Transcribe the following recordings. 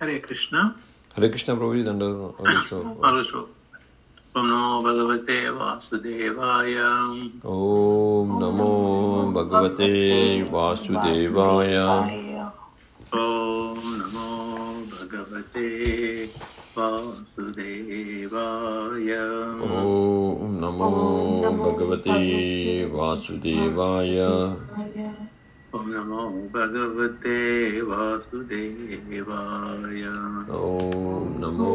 Hare Krishna. Hare Krishna Prabhuji, Dandara. Om Namo Bhagavate Vasudevaya. Om Namo Bhagavate Vasudevaya. Om Namo Bhagavate Vasudevaya. Om Namo Bhagavate Vasudevaya. Om Namo Bhagavate Vasudevaya. Om Namo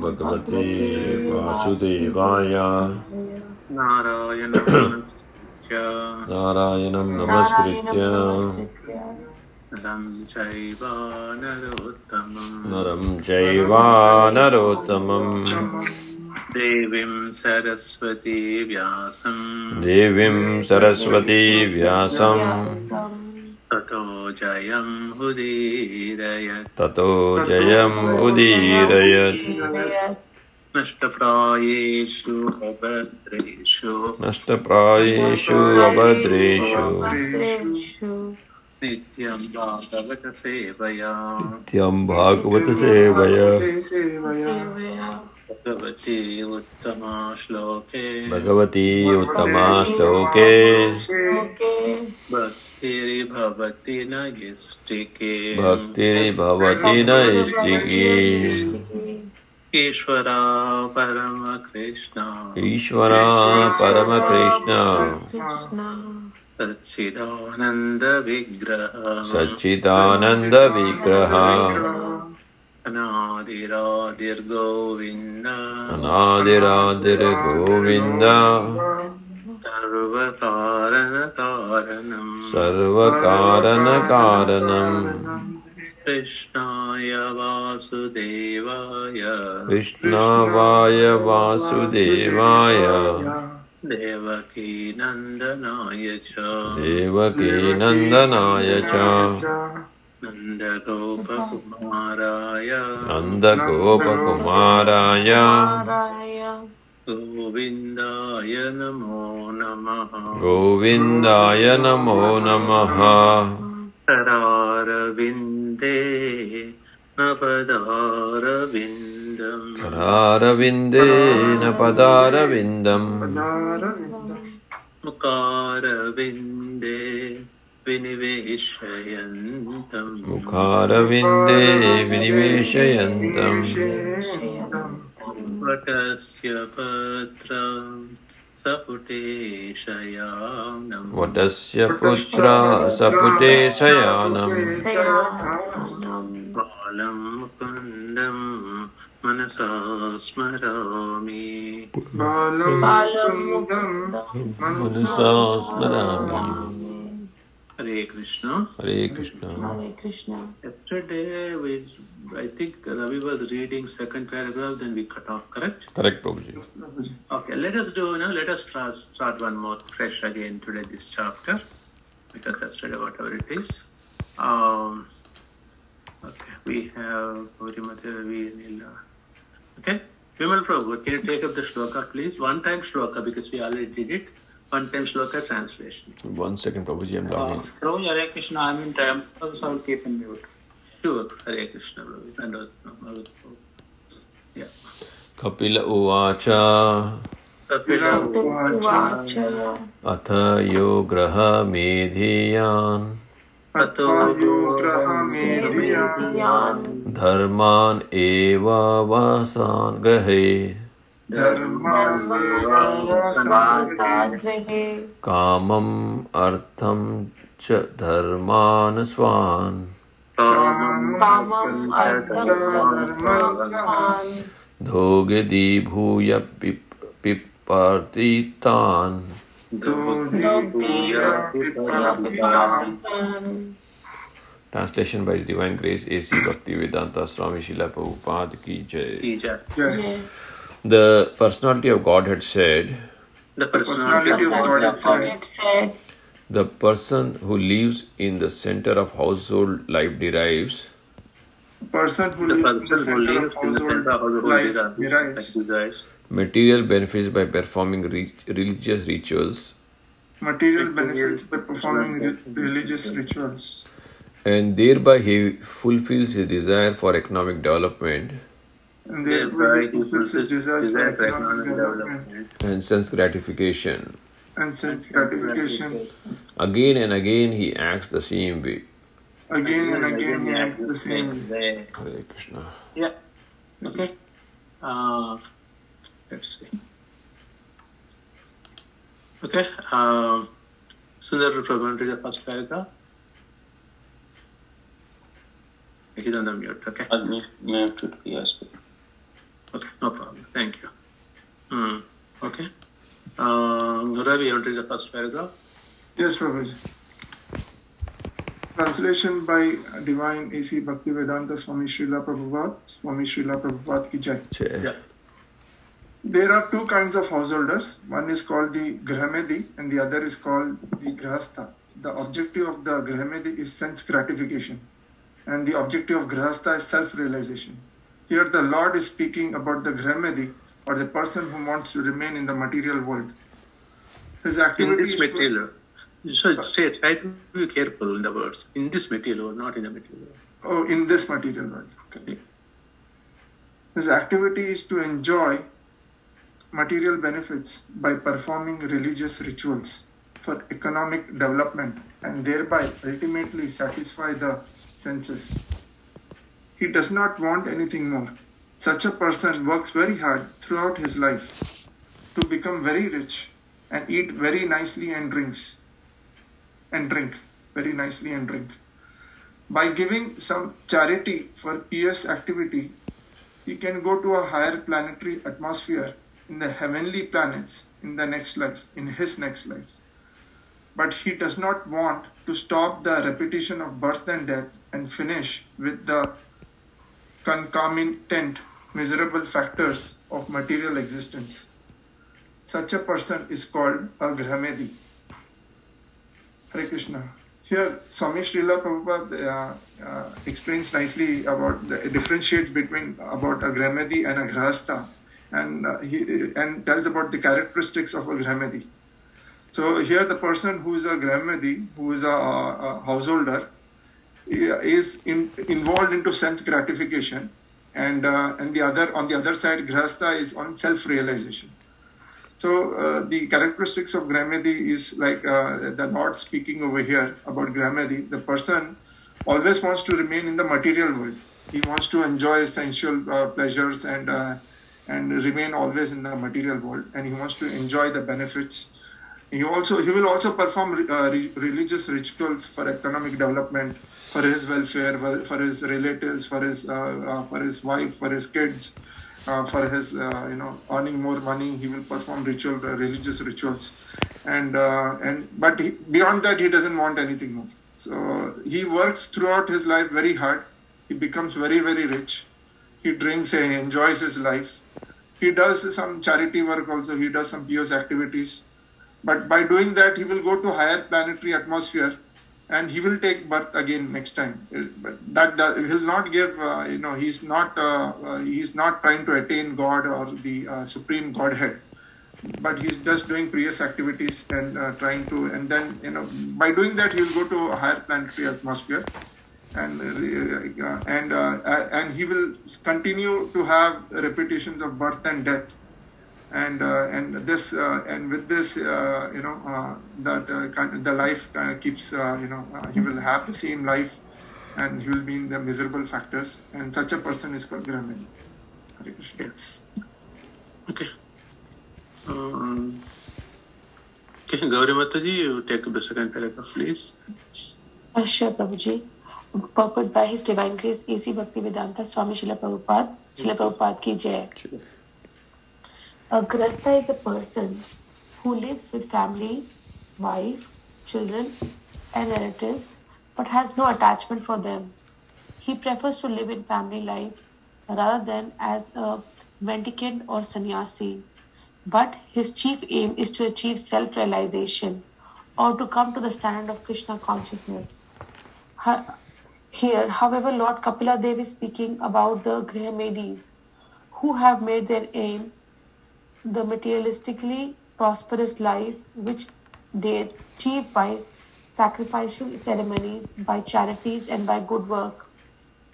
Bhagavate Vasudevaya. Narayanam Namaskritya. Narayanam Namaskritya. Naram Jaiva Narottamam. Naram Jaiva Narottamam. Devim Saraswati Vyasam. Devim Saraswati Vyasam. Tato Jayam Udirayat. Tato Jayam Udirayat. Nashtaprayeshu Abhadreshu. Nashtaprayeshu Abhadreshu. Nityam Bhagavata Sevaya. Nityam Bhagavata Sevaya. Bhagavati Uttama Shloke. Bhagavati Uttama Shloke. Bhaktiri Bhavati Na Yistike. Bhaktiri Bhavati Na Yistike. Ishvara Parama Krishna. Ishvara Parama Krishna. Satchidananda Vigraha. Satchidananda Vigraha. Anadiradir Govinda. Anadiradir Govinda. Sarvakarana Karanam. Sarvakarana Karanam. Krishnaya Vasudevaya. Krishnavaya Vasudevaya. Devaki Nandanaya Cha. Devaki Nandanaya Cha. Nanda Gopa Kumaraya. Nanda Gopa Kumaraya. Govindaya Namo Namaha. Govindaya Namo Namaha. Kararavinde Napadaravindam. Kararavinde Napadaravindam. Mukaravinde Viniveshayantam. Mukharavinde Viniveshayantam. Vatasya Putra Saputeshayanam. Vatasya Putra Saputeshayanam. Balam Kundam Manasasmarami. Balam Kundam Manasasmarami. Hare Krishna. Hare Krishna. Hare Krishna. Yesterday, I think Ravi was reading second paragraph, then we cut off, correct? Correct, Prabhuji. Okay, let us do, let us start one more fresh again today, this chapter, because that's really whatever it is. Okay, we have okay, Vimal Prabhu, can you take up the shloka, please? One time shloka, because we already did it. One time shloka translation. 1 second, Prabhuji, I'm logging. Prabhuji, Hare Krishna, I'm in time, so I'll keep in mute. Sure, Hare Krishna, Prabhuji. Yeah. Kapila Uvacha. Kapila Uvacha. Atha Yograha Medhiyan. Atha Yograha Medhiyan. Dharman Eva Vasan Grahe. Kamam artham cha dharman swan. Kamam artham cha dharman swan. Dhogedi bhuya pipartitan. Translation by His Divine Grace A.C. Bhaktivedanta Swami Srila Prabhupada Ki Jai. The personality of Godhead said, the person who lives in the center of household life derives. Material benefits by performing religious rituals. And thereby he fulfills his desire for economic development. And thereby he fulfills his desire for economic development. And sense gratification. And sense gratification. Again and again he acts the same way. Again and again he acts the same way. Hare Krishna. Yeah. Okay. Let's see. Okay. Sundar will probably read the first paragraph. He's on the mute, okay? I'll mute to the USB. Okay, no problem. Thank you. Okay. Ravi, you want to read the first paragraph? Yes, Prabhuji. Translation by Divine A.C. Bhaktivedanta Swami Srila Prabhupada. Swami Srila Prabhupada ki jai. Yeah. There are two kinds of householders. One is called the Grahamedi and the other is called the Grahastha. The objective of the Grahamedi is sense gratification, and the objective of Grahastha is self-realization. Here the Lord is speaking about the Grahamedi, or the person who wants to remain in the material world. His activity is material. So say, try to be careful in the words. In this material world, not in the material world. Oh, in this material world. Okay. His activity is to enjoy material benefits by performing religious rituals for economic development and thereby ultimately satisfy the senses. He does not want anything more. Such a person works very hard throughout his life to become very rich and eat very nicely and drink very nicely and drink. By giving some charity for pious activity, he can go to a higher planetary atmosphere in the heavenly planets in the next life, in his next life. But he does not want to stop the repetition of birth and death and finish with the concomitant miserable factors of material existence. Such a person is called a Grahamedi. Hare Krishna. Here Swami Srila Prabhupada explains nicely about the differentiates between about a Grahamedi and a Grahastha, and tells about the characteristics of a Grahamedi. So here the person who is a Grahamedi, who is a householder, is involved into sense gratification, and the other, on the other side, Grahastha is on self-realization. So the characteristics of Grahamedi is like the Lord speaking over here about Grahamedi. The person always wants to remain in the material world. He wants to enjoy sensual pleasures and remain always in the material world, and he wants to enjoy the benefits. He will also perform religious rituals for economic development, for his welfare, for his relatives, for his wife, for his kids, for his earning more money. He will perform religious rituals, but beyond that he doesn't want anything more. So he works throughout his life very hard. He becomes very, very rich. He drinks and enjoys his life. He does some charity work also. He does some pious activities. But by doing that, he will go to higher planetary atmosphere, and he will take birth again next time. But that will not give, he's not trying to attain God or the supreme Godhead, but he's just doing pious activities and by doing that, he will go to a higher planetary atmosphere, and he will continue to have repetitions of birth and death. The life keeps he will have the same life, and he will be in the miserable factors. And such a person is called Grahamedi. Hare Krishna. Okay. Gauri Mataji, you take the second paragraph, please. Sure, Prabhuji. Purported by His Divine Grace, A.C. Bhaktivedanta Swami Srila Prabhupada. Srila Prabhupada ki jai. Sure. A Grahastha is a person who lives with family, wife, children, and relatives, but has no attachment for them. He prefers to live in family life rather than as a mendicant or sannyasi. But his chief aim is to achieve self-realization or to come to the standard of Krishna consciousness. Here, however, Lord Kapila Dev is speaking about the Grahamedis who have made their aim the materialistically prosperous life which they achieve by sacrificial ceremonies, by charities, and by good work.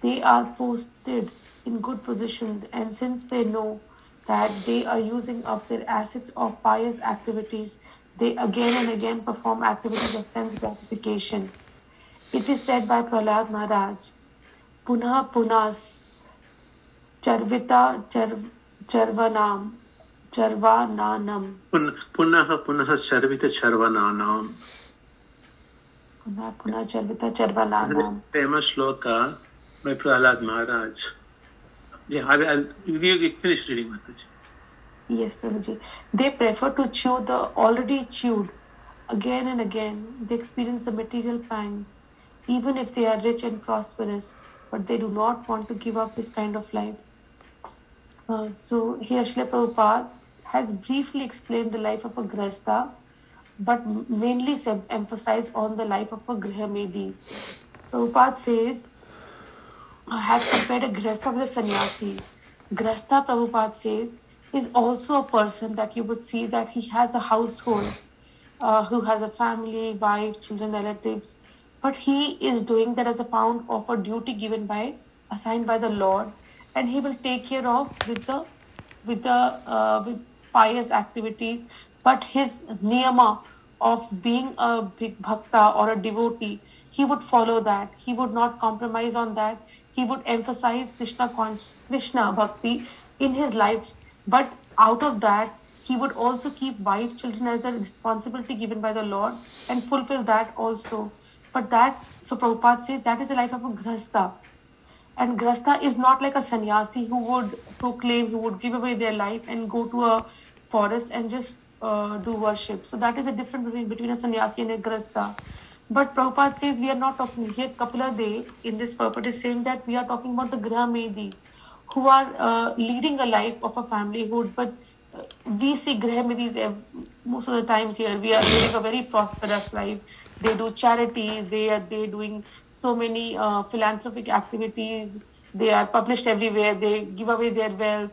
They are posted in good positions, and since they know that they are using up their assets of pious activities, they again and again perform activities of sense gratification. It is said by Prahlad Maharaj, Punah punas, charvita charvanam, charvananam. Punaha punaha charvita charvananam. Punah punah charvita charvananam. Famous shloka by Prahlad Maharaj. Yeah, you finish reading, Mataji. Yes, Prabhuji. They prefer to chew the already chewed. Again and again, they experience the material pangs, even if they are rich and prosperous, but they do not want to give up this kind of life. So, here Śrīla Prabhupada has briefly explained the life of a grihastha, but mainly emphasized on the life of a grihamedi. Prabhupada says, has compared a grihastha with a sannyasi. Grihastha, Prabhupada says, is also a person that you would see that he has a household, who has a family, wife, children, relatives, but he is doing that as a pound of a duty assigned by the Lord, and he will take care of with pious activities. But his niyama of being a big bhakta or a devotee, he would follow that. He would not compromise on that. He would emphasize Krishna bhakti in his life. But out of that, he would also keep wife, children as a responsibility given by the Lord and fulfill that also. But that, so Prabhupada says, that is the life of a grihastha. And grihastha is not like a sannyasi who would give away their life and go to a forest and just do worship. So that is the difference between a sannyasi and a grihastha. But Prabhupada says we are not talking here. Kapila Dev in this purport is saying that we are talking about the grihamedis who are leading a life of a familyhood. But we see grihamedis most of the times here. We are living a very prosperous life. They do charities. They are doing so many philanthropic activities. They are published everywhere. They give away their wealth,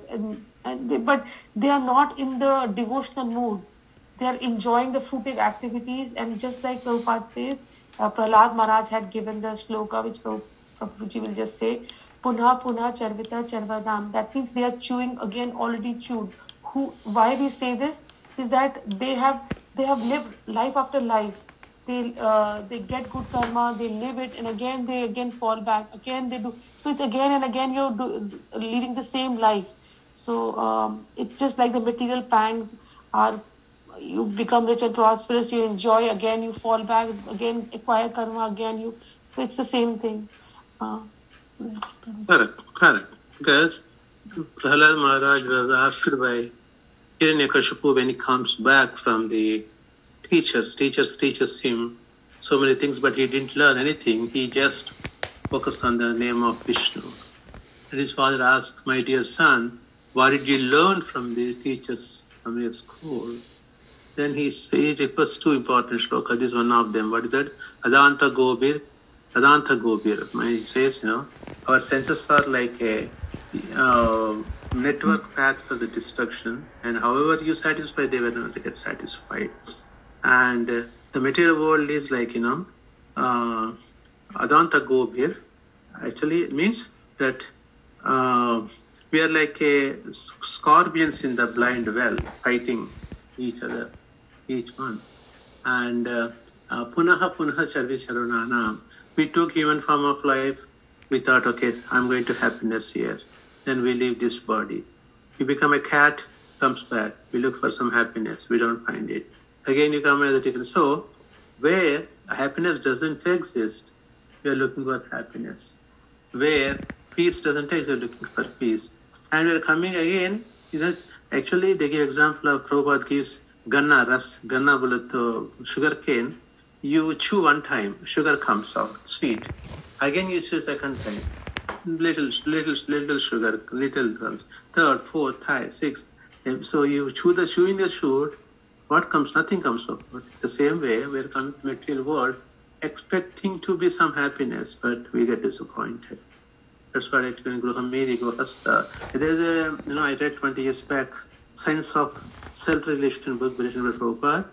but they are not in the devotional mood. They are enjoying the fruitive activities, and just like Prabhupada says, Prahlad Maharaj had given the shloka which Prabhuji will just say, Punah punah charvita charvanam. That means they are chewing again already chewed. Why we say this is that they have lived life after life. They get good karma, they live it, and again they fall back. Again they do. So it's again and again you're leading the same life. So it's just like the material pangs are. You become rich and prosperous, you enjoy, again you fall back, again acquire karma, again you... So it's the same thing. Correct. Because Prahlad Maharaj was asked by Hiranyakashipu when he comes back from the teachers. Teachers teaches him so many things, but he didn't learn anything. He just focused on the name of Vishnu. And his father asked, my dear son, what did you learn from these teachers from your school? Then he says, it was two important shlokas. This is one of them. What is that? Adanta Gobir. Adanta Gobir. He says, our senses are like a network path for the destruction. And however you satisfy, they will not get satisfied. And the material world is like, Adanta Gobir. Actually, it means that we are like scorpions in the blind well, fighting each other. Each one. And punaha punaha charvi charananam. We took human form of life. We thought, okay, I'm going to happiness here. Then we leave this body. You become a cat, comes back. We look for some happiness. We don't find it. Again, you come as a chicken. So, where happiness doesn't exist, we are looking for happiness. Where peace doesn't exist, we are looking for peace. And we are coming again. Actually, they give example of Prabhupada gives ganna bullet sugar cane. You chew one time, sugar comes out, sweet. Again, you chew second time, little sugar, little ones. Third, fourth, fifth, sixth. So you chewing the sugar, what comes? Nothing comes out. But the same way, we're coming to material world, expecting to be some happiness, but we get disappointed. That's what I explained. There's a, I read 20 years back, Science of Self-Realization book written by Prabhupada.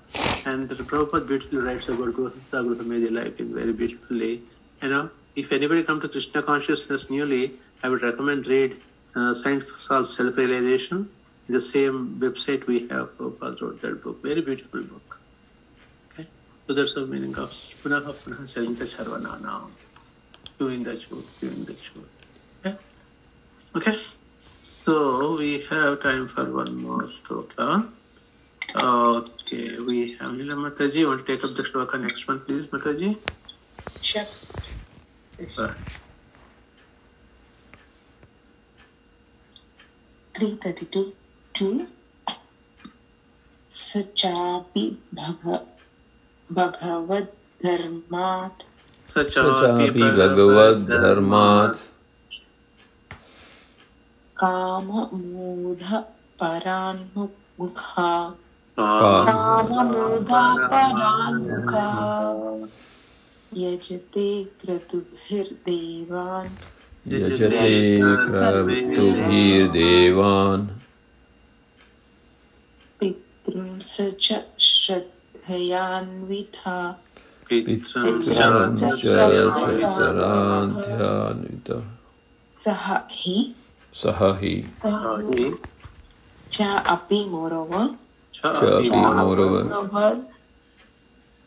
And the Prabhupada beautifully writes about Grihastha Gruhamedhi life in very beautifully. You know, if anybody come to Krishna consciousness newly, I would recommend read Science of Self-Realization. The same website we have, Prabhupada wrote that book. Very beautiful book. Okay? So that's the meaning of Punaha Punaha Chalinta Charvanana. Doing the truth, doing the truth. Okay? Okay? So we have time for one more shloka. Okay, we have Nila Mataji. Want to take up the shloka next one, please, Mataji? Sure. Yes. Right. 332. 2. Sachapi Bhagavad Dharmat. Sachapi Bhagavad Dharmat. Kama Mudha Paranmukha. Kama Mudha Paranmukha. Yajate Kratubhir Devan. Yajate Kratubhir Devan. Pitram Sacha Shraddhayan Vitha. Pitram Sacha Vitha. Sahahi. Sahahi. Sahahi. Cha api morava. Cha api morava.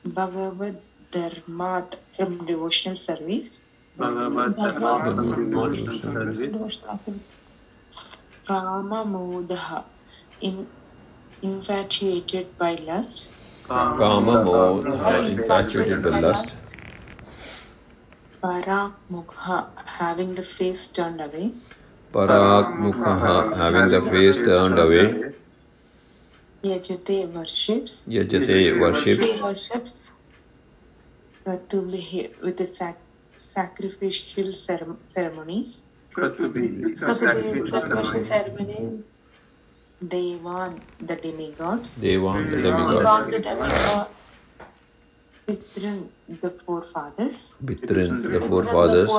Bhagavad Dharmat from devotional service. Bhagavad Dharmat from devotional service. Kama Modha, infatuated by lust. Kama Modha, infatuated by lust. Paramukha, having the face turned away. Paramukha, having the face turned away. Yajate worships. Yajate worships. With the sacrificial ceremonies. Devan, the demigods. Devan, the demigods. Pitran, the forefathers. Pitran, the forefathers.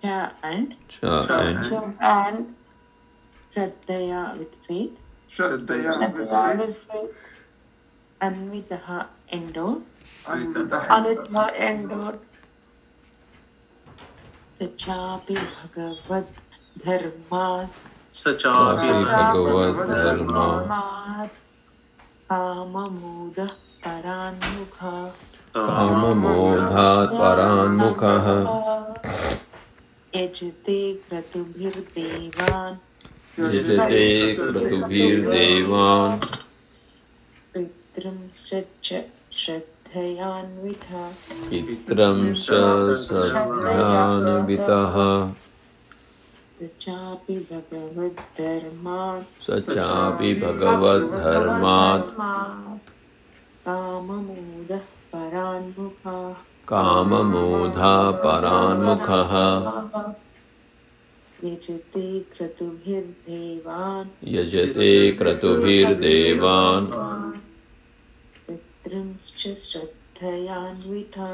Cha and. Cha and. Shraddhaya, with faith. Shraddhaya, with faith. Anvitaha, endowed. Anitma endowed. Sachapi Bhagavad Dharmat. Sachapi Bhagavad Dharmat. Kama Modha Paranmukha. Kama Modha Paranmukha. Yajate Kratubhir Devan. Yajate Kratubhir Devan. Pitram Sacha Shraddhayanvitaha. Pitram Shraddhayanvitaha. Sachapi Bhagavad Dharmat. Sachapi Bhagavad Dharmat. Kama Modha Paranmukha. Kama Modha Paranmukha. Yajate Kratubhir Devan. Yajate Kratubhir Devan. Pitramscha Shraddhayanvita.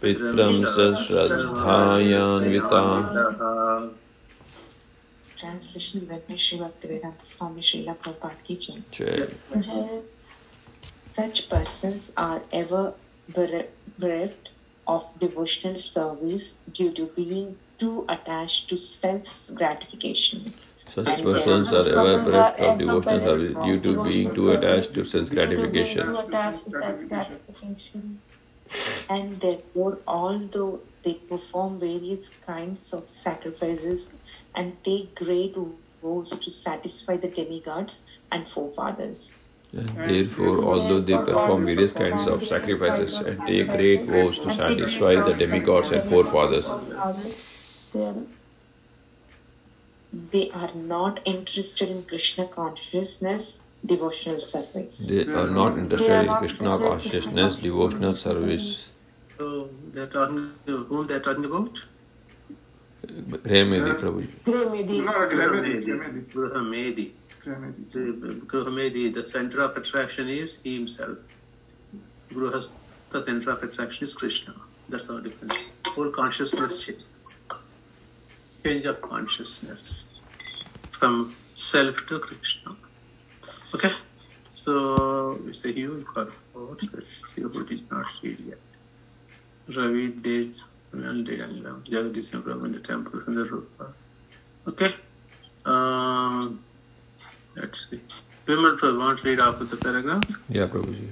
Pitramscha Shraddhayanvita. Translation by Sri Bhaktivedanta Swami Srila Prabhupada Ki Jai. Such persons are ever bereft of devotional service due to being too attached to sense gratification. Such persons are ever bereft of devotional service due to being too attached to sense gratification. And therefore, although they perform various kinds of sacrifices and take great vows to satisfy the demigods and forefathers. And therefore, although they perform various kinds of sacrifices and take great vows to satisfy the demigods and forefathers, they are not interested in Krishna consciousness, devotional service. They are not interested in Krishna consciousness, devotional service. So, whom they are talking about? Grahamedi, Prabhuji. Grahamedi. Grahamedi, the center of attraction is he himself. Grihastha, the center of attraction is Krishna. That's our difference. Whole consciousness change. Change of consciousness from self to Krishna. Okay? So, It's a huge workforce that Seafood is not seen yet. Ravi did Nandi Gangaram, Jagadish and Brahman, the temples and the Rupa. Okay. Let's see. Vimal Prabhu, want to read off of the paragraph? Yeah, Prabhuji.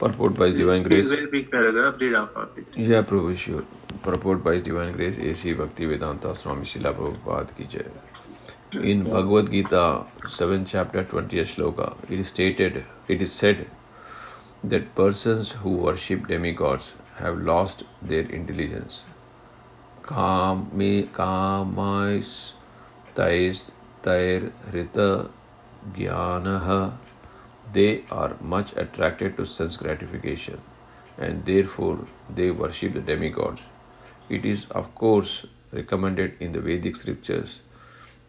Purport by Divine Grace. It's a very big paragraph, read off of it. Yeah, Prabhu, sure. Purport by Divine Grace, A.C. Bhakti Vedanta Swami Srila Prabhupada Ki Jai. In Bhagavad Gita, 7th chapter, 20th shloka, it is said that persons who worship demigods have lost their intelligence. Kamais tair rita gyanaha. They are much attracted to sense gratification and therefore they worship the demigods. It is of course recommended in the Vedic scriptures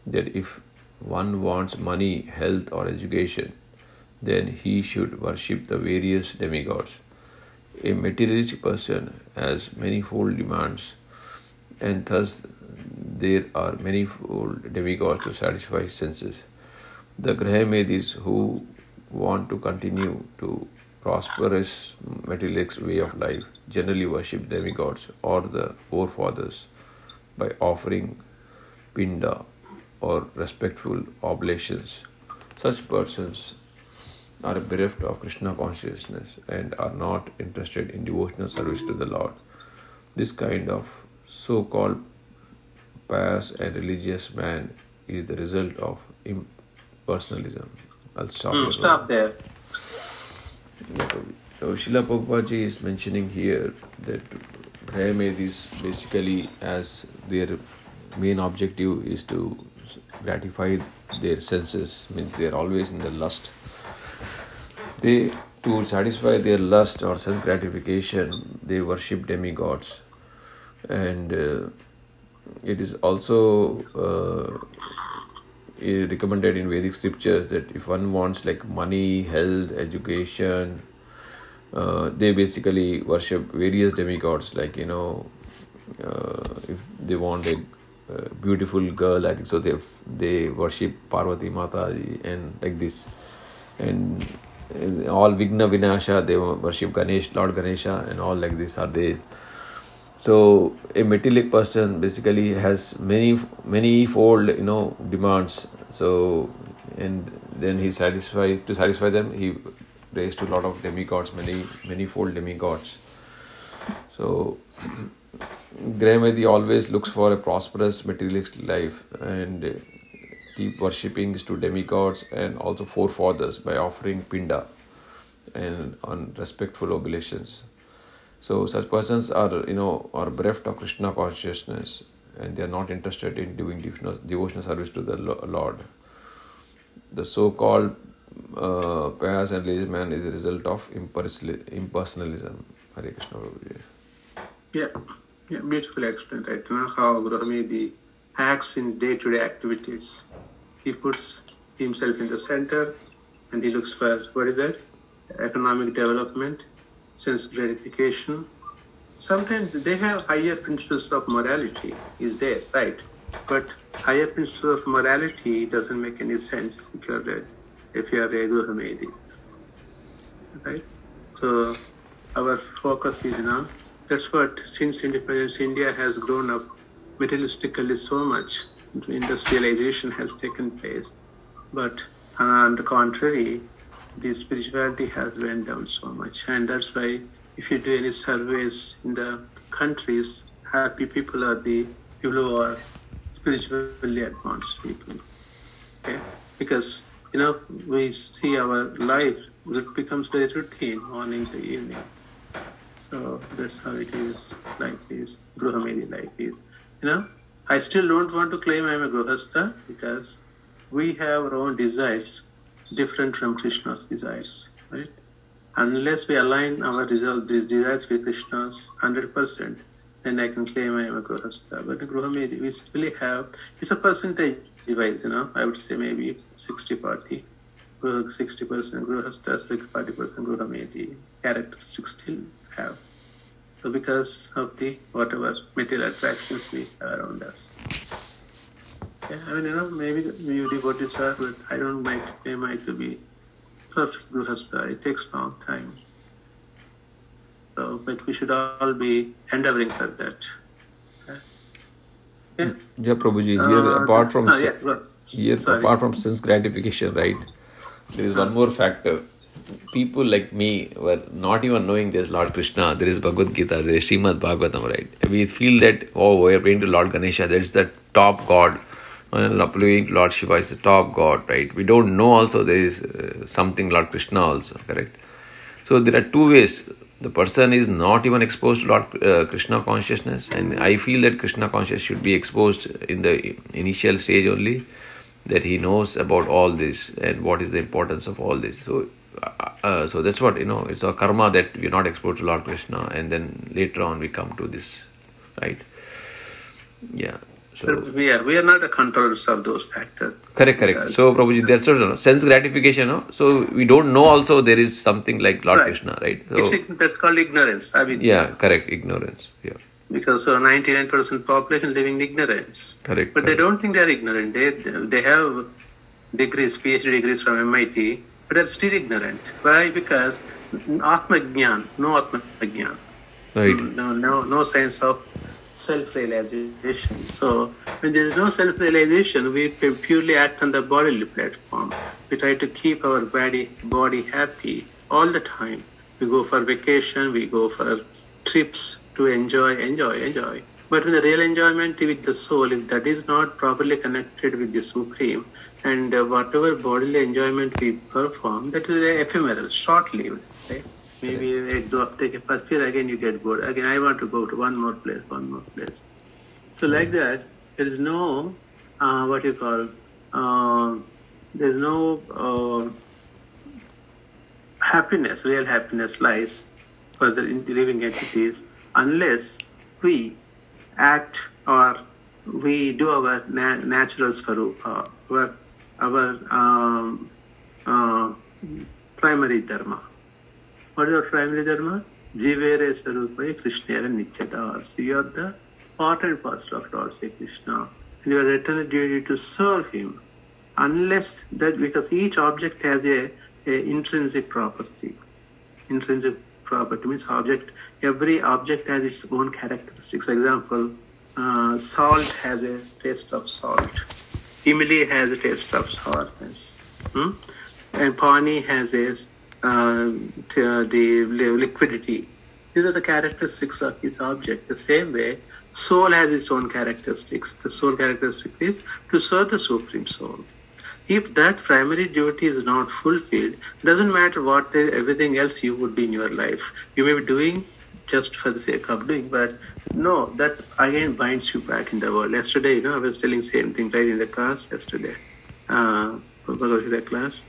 that if one wants money, health or education, then he should worship the various demigods. A materialistic person has manifold demands, and thus there are manifold demigods to satisfy senses. The Grahamedis who want to continue to prosperous materialistic way of life generally worship demigods or the forefathers by offering pinda or respectful oblations. Such persons are bereft of Krishna consciousness and are not interested in devotional service to the Lord. This kind of so-called pious and religious man is the result of impersonalism. I'll stop there. So Srila Prabhupada is mentioning here that Grahamedis basically as their main objective is to gratify their senses, means they are always in the lust. They, to satisfy their lust or sense gratification, they worship demigods, and it is also recommended in Vedic scriptures that if one wants like money, health, education, they basically worship various demigods. Like if they want a beautiful girl, I think so they worship Parvati Mataji and like this, and all Vigna Vinasha, they worship Ganesh, Lord Ganesha, and all like this are they. So a materialistic person basically has many fold demands. So and then to satisfy them he raised to a lot of demigods, many fold demigods. So Grahamedi always looks for a prosperous materialistic life and keep worshipping to demigods and also forefathers by offering pinda and on respectful oblations. So such persons are bereft of Krishna consciousness and they are not interested in doing devotional service to the Lord. The so-called pious and lazy man is a result of impersonalism. Hare Krishna. Yeah, beautiful explained, right? How Grahamedi acts in day-to-day activities. He puts himself in the center and he looks for, what is that? Economic development, sense gratification. Sometimes they have higher principles of morality, is there, right? But higher principles of morality doesn't make any sense if you are a Grahamedi, right? So our focus is on. That's what, since independence, India has grown up materialistically so much. Industrialization has taken place. But on the contrary, the spirituality has went down so much. And that's why if you do any surveys in the countries, happy people are the people who are spiritually advanced people. Okay? Because, we see our life, it becomes very routine, morning to evening. So that's how it is, Grahamedi life is. I still don't want to claim I'm a Grahastha because we have our own desires different from Krishna's desires, right? Unless we align our desires with Krishna's 100%, then I can claim I'm a Grahastha. But the Grahamedi, we really have, it's a percentage device, I would say maybe 60-40. 60% Grahastha, 40% Grahamedi, characteristics still have. So because of the whatever material attractions we have around us. Yeah, maybe you devotees are, but I don't claim to be perfect grihastha. It takes long time. So, but we should all be endeavoring for that. Okay. Yeah, Prabhuji, here apart from apart from sense gratification, right? There is one more factor. People like me were not even knowing there is Lord Krishna, there is Bhagavad Gita, there is Srimad Bhagavatam, right? We feel that, oh, we are praying to Lord Ganesha, that is the top God. Praying to Lord Shiva is the top God, right? We don't know also there is something Lord Krishna also, correct? So there are two ways. The person is not even exposed to Lord Krishna consciousness, and I feel that Krishna consciousness should be exposed in the initial stage only, that he knows about all this and what is the importance of all this. So that's what, it's our karma that we are not exposed to Lord Krishna, and then later on we come to this, right? Yeah. So we are not the controllers of those factors. Correct. So Prabhuji, that's what sense gratification. No? So we don't know also there is something like Lord Krishna, right? So, that's called ignorance. Ignorance. Yeah. Because 99% population living in ignorance. Correct. But they don't think they are ignorant. They have degrees, PhD degrees from MIT, but they're still ignorant. Why? Because Atma Jnana. Right. No sense of self-realization. So, when there is no self-realization, we purely act on the bodily platform. We try to keep our body happy all the time. We go for vacation, we go for trips to enjoy. But in the real enjoyment with the soul, if that is not properly connected with the Supreme, and whatever bodily enjoyment we perform, that is ephemeral, short-lived. Right? Maybe you take a first year, again you get bored. Again, I want to go to one more place. So like that, there is no, happiness, real happiness lies for the living entities unless we act or we do our natural swarupa, our primary dharma. What is your primary dharma? Jivere Sarupai Krishnera Nityadas. You are the part and parcel of Lord Sri Krishna. And your eternal duty to serve Him. Unless that, because each object has a intrinsic property. Intrinsic property means object. Every object has its own characteristics. For example, salt has a taste of salt. Imili has a taste of sourness. And Pani has a the liquidity. These are the characteristics of each object. The same way, soul has its own characteristics. The soul characteristic is to serve the Supreme Soul. If that primary duty is not fulfilled, doesn't matter what everything else you would be in your life. You may be doing just for the sake of doing, but no, that again binds you back in the world. Yesterday, I was telling same thing right in the class yesterday. Bhagavad Gita class.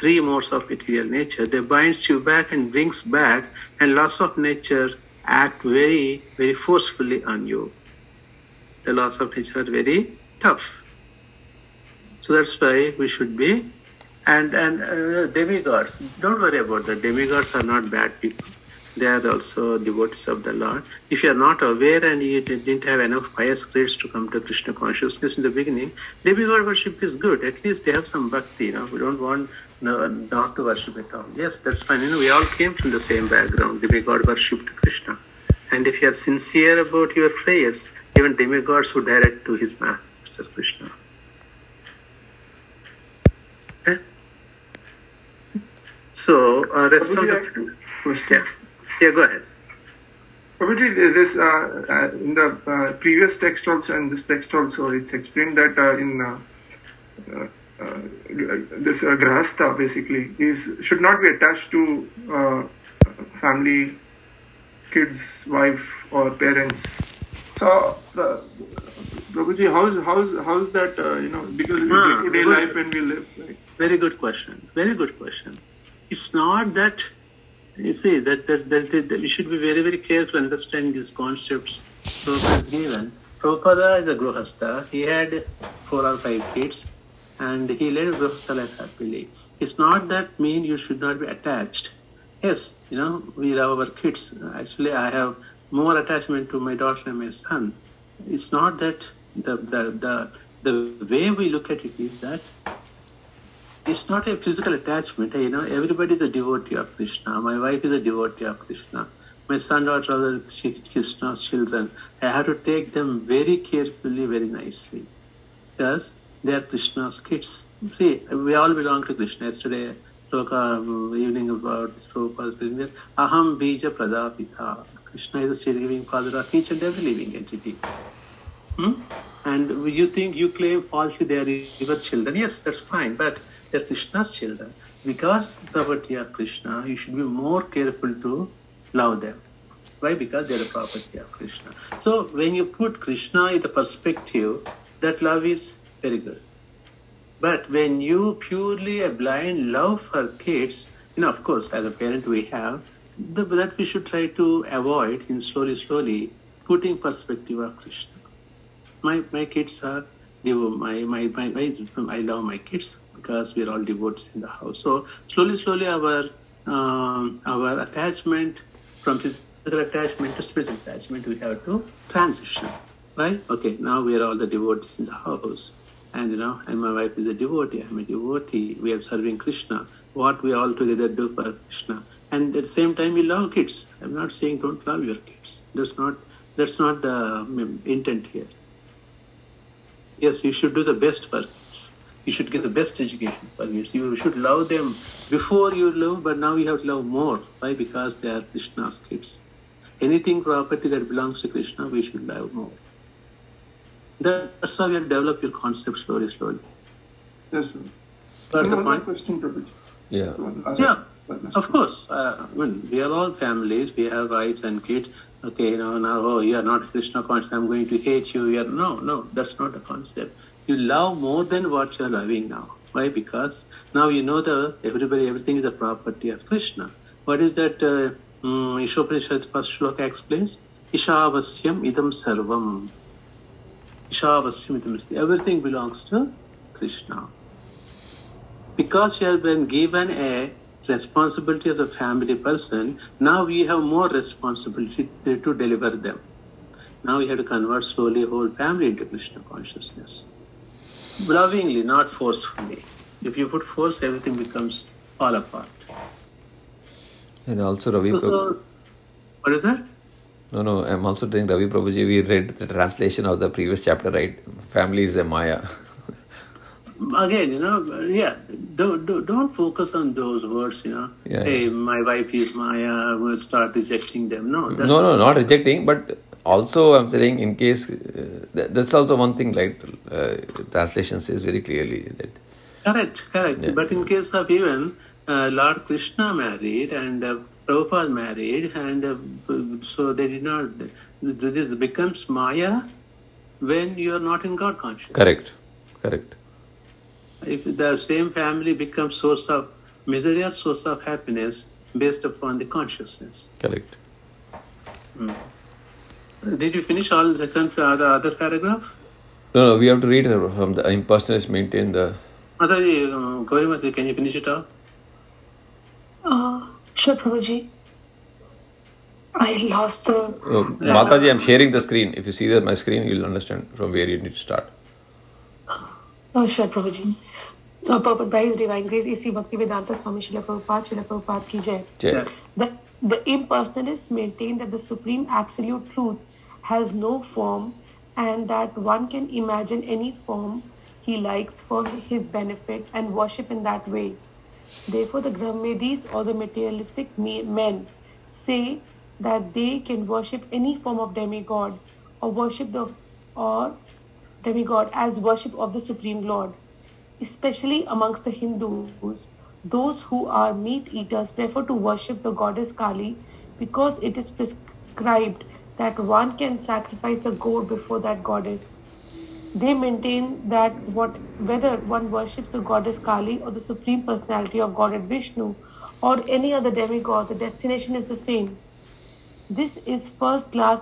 3 modes of material nature, they binds you back and brings back, and laws of nature act very, very forcefully on you. The laws of nature are very tough. So that's why we should be, and demigods, don't worry about that. Demigods are not bad people. They are also devotees of the Lord. If you are not aware and you didn't have enough pious grades to come to Krishna consciousness in the beginning, demigod worship is good. At least they have some bhakti. We don't want not to worship at all. Yes, that's fine. We all came from the same background. Demigod worship to Krishna. And if you are sincere about your prayers, even demigods would direct to his master Krishna. Okay? So, rest of the question. Yeah, go ahead. Prabhuji, this in the previous text also and this text also, it's explained that this grihastha basically should not be attached to family, kids, wife, or parents. So, Prabhuji, how's that? Because in day-to-day life when we live. Right? Very good question. It's not that. You see, that you should be very, very careful understanding these concepts Prabhupada has given. Prabhupada is a grihastha. He had 4 or 5 kids and he led a grihastha life happily. It's not that mean you should not be attached. Yes, we love our kids. Actually, I have more attachment to my daughter and my son. It's not that the way we look at it is that It's not a physical attachment. Everybody is a devotee of Krishna. My wife is a devotee of Krishna. My son-daughter are Krishna's children. I have to take them very carefully, very nicely, because they are Krishna's kids. See, we all belong to Krishna. Yesterday, evening about this Prabhupada saying that Aham Bija Pradapita. Krishna is the state-giving father of each and every living entity. And you think, you claim falsely they are your children. Yes, that's fine, but they are Krishna's children. Because the property of Krishna, you should be more careful to love them. Why? Because they are the property of Krishna. So when you put Krishna in the perspective, that love is very good. But when you purely a blind love for kids, of course, as a parent we have, that we should try to avoid in slowly, putting perspective of Krishna. My kids are devout. I love my kids because we are all devotees in the house. So slowly our attachment from physical attachment to spiritual attachment, we have to transition. Right? Okay, now we are all the devotees in the house. And and my wife is a devotee, I'm a devotee, we are serving Krishna. What we all together do for Krishna. And at the same time we love kids. I'm not saying don't love your kids. That's not the intent here. Yes, you should do the best for kids. You should give the best education for kids. You should love them before you love, but now you have to love more. Why? Because they are Krishna's kids. Anything property that belongs to Krishna, we should love more. That's how you develop your concept slowly. Yes, sir. But the point? Question, Prabhu. Yeah. Yeah. Of course. We are all families. We have wives and kids. Okay, you are not Krishna conscious. I'm going to hate you. No, that's not the concept. You love more than what you are loving now. Why? Because now you know everything is the property of Krishna. What is that? Ishopanishad first shloka explains. Ishavasyam idam sarvam. Everything belongs to Krishna. Because you have been given a responsibility as a family person, now we have more responsibility to deliver them. Now we have to convert slowly whole family into Krishna consciousness. Lovingly, not forcefully. If you put force, everything becomes all apart. And also Ravi Prabhu. What is that? No, I'm also telling Ravi Prabhuji, we read the translation of the previous chapter, right? Family is a Maya. Again, don't focus on those words, Yeah, hey, yeah. My wife is Maya, we'll start rejecting them. No, not rejecting, but also I'm telling in case, that's also one thing, right? Translation says very clearly that. Correct. Yeah. But in case of even Lord Krishna married and Prabhupada married, and so they did not, this becomes Maya when you are not in God consciousness. Correct. If the same family becomes source of misery or source of happiness based upon the consciousness. Correct. Did you finish all the second other paragraph? No, we have to read from the impersonalists maintain the... Mataji, Gauri, can you finish it all? Sure, Prabhuji. I lost the... Oh, Mataji, I'm sharing the screen. If you see that my screen, you'll understand from where you need to start. Oh, sure, Prabhuji. Purport by His Divine Grace, A.C. Bhaktivedanta Swami Srila Prabhupada Ki Jai. The impersonalists maintain that the Supreme Absolute Truth has no form and that one can imagine any form he likes for his benefit and worship in that way. Therefore, the Brahmadis or the materialistic men say that they can worship any form of demigod or demigod as worship of the Supreme Lord. Especially amongst the Hindus, those who are meat eaters prefer to worship the goddess Kali because it is prescribed that one can sacrifice a goat before that goddess. They maintain that whether one worships the goddess Kali or the Supreme Personality of Godhead Vishnu or any other demigod, the destination is the same. This is first class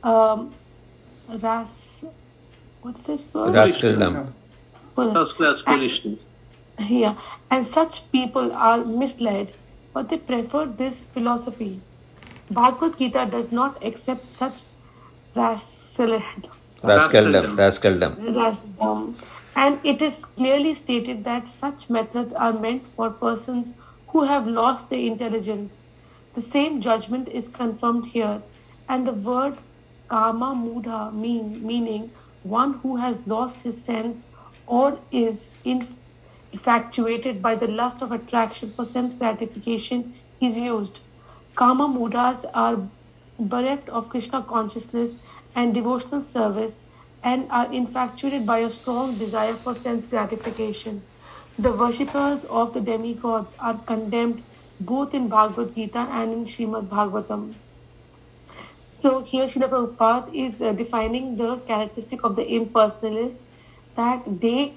what's this word? Rascaldom. First class foolishness. Yeah, and such people are misled, but they prefer this philosophy. Bhagavad Gita does not accept such rascaldom And it is clearly stated that such methods are meant for persons who have lost their intelligence. The same judgment is confirmed here, and the word kama mudha meaning one who has lost his sense or is infatuated by the lust of attraction for sense gratification is used. Kama mudhas are bereft of Krishna consciousness and devotional service and are infatuated by a strong desire for sense gratification. The worshippers of the demigods are condemned both in Bhagavad Gita and in Srimad Bhagavatam. So here Srila Prabhupada is defining the characteristic of the impersonalists, that they,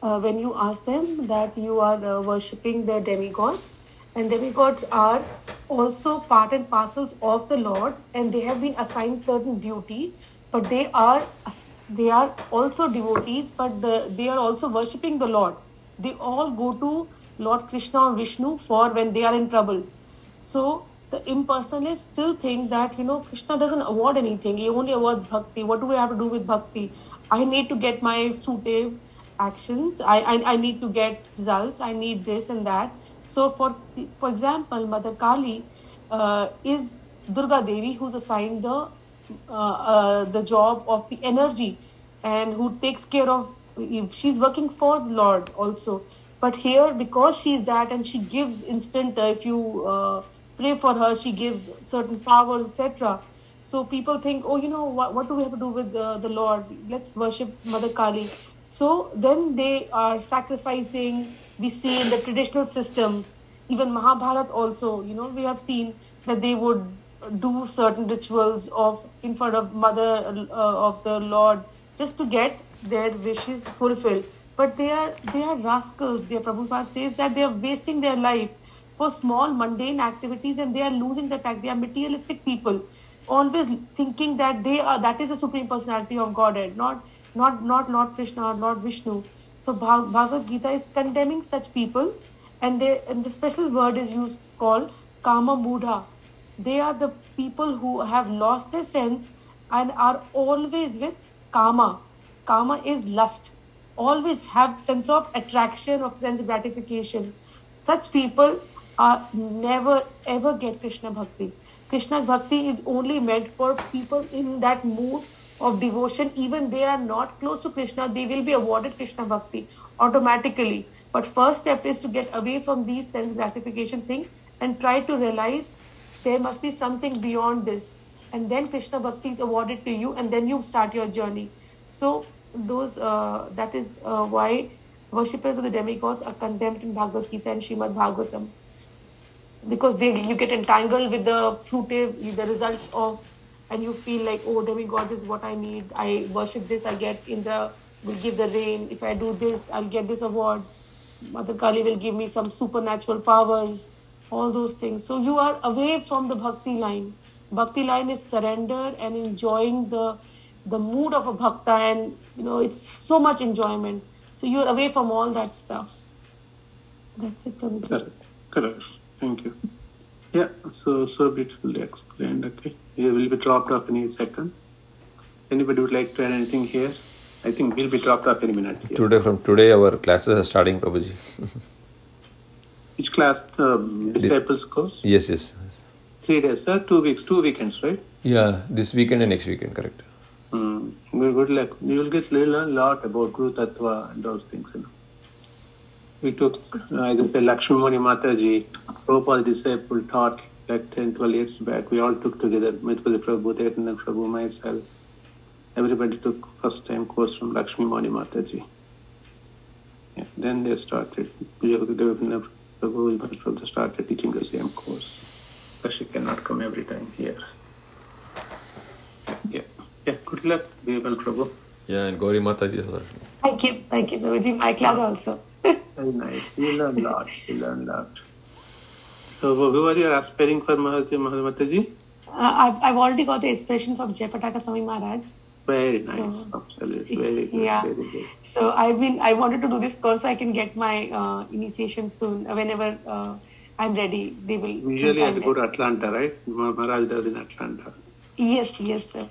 when you ask them that you are worshipping the demigods, and demigods are also part and parcels of the Lord, and they have been assigned certain duty, but they are also devotees, but they are also worshipping the Lord. They all go to Lord Krishna or Vishnu for when they are in trouble. So the impersonalists still think that, Krishna doesn't award anything. He only awards bhakti. What do we have to do with bhakti? I need to get my suitive actions. I need to get results. I need this and that. So for example, Mother Kali is Durga Devi, who's assigned the job of the energy and who takes care of, she's working for the Lord also. But here, because she's that and she gives instant, if you pray for her, she gives certain powers, etc. So people think, what do we have to do with the Lord? Let's worship Mother Kali. So then they are sacrificing. We see in the traditional systems, even Mahabharata also, we have seen that they would do certain rituals in front of Mother of the Lord just to get their wishes fulfilled. But they are rascals. Prabhupada says that they are wasting their life for small mundane activities, and they are losing the tact. They are materialistic people, always thinking that that is the Supreme Personality of Godhead, not Lord Krishna or Lord Vishnu. So Bhagavad Gita is condemning such people, and the special word is used called kama mudha. They are the people who have lost their sense and are always with kama. Kama is lust. Always have sense of attraction, of sense gratification. Such people are never ever get Krishna Bhakti. Krishna Bhakti is only meant for people in that mood of devotion. Even they are not close to Krishna, they will be awarded Krishna Bhakti automatically. But first step is to get away from these sense gratification thing and try to realize there must be something beyond this. And then Krishna Bhakti is awarded to you, and then you start your journey. So those that is why worshippers of the demigods are condemned in Bhagavad Gita and Srimad Bhagavatam, because you get entangled with the fruitive, the results of, and you feel like, oh, demigod is what I need. I worship this, I get will give the rain. If I do this, I'll get this award. Mother Kali will give me some supernatural powers, all those things. So you are away from the bhakti line. Bhakti line is surrender and enjoying the mood of a bhakta, and it's so much enjoyment. So you're away from all that stuff. That's it, Prabhuji. Correct. Thank you. Yeah, so beautifully explained. Okay, we will be dropped off any second. Anybody would like to add anything here? I think we'll be dropped off any minute. Here. From today, our classes are starting, Prabhuji. Which class? Disciples course? Yes. 3 days, sir. 2 weeks, 2 weekends, right? Yeah, this weekend and next weekend, correct. Good luck. You will get learn a lot about Guru Tattva and those things. We took, as I said, Lakshmimuni Mataji, Prabhupada's disciple, taught like 10, 12 years back. We all took together, Mithipati Prabhu, Devananda Prabhu, myself. Everybody took first time course from Lakshmimuni Mataji. Yeah. Then they started, Devananda Prabhu, Mithipati Prabhu started teaching the same course. But she cannot come every time here. Yeah. Yeah, good luck, Deval Prabhu. Yeah, and Gauri Mataji. Thank you, Prabhuji. My class also. Very nice. You learn a lot. So, who are you aspiring for, Mataji? I've already got the inspiration from Jayapataka Swami Maharaj. Very nice. So, absolutely. Very good. Yeah. Very good. So, I wanted to do this course so I can get my initiation soon. Whenever I'm ready, they will. Usually I go to Atlanta, right? Maharaj does in Atlanta. Yes, sir.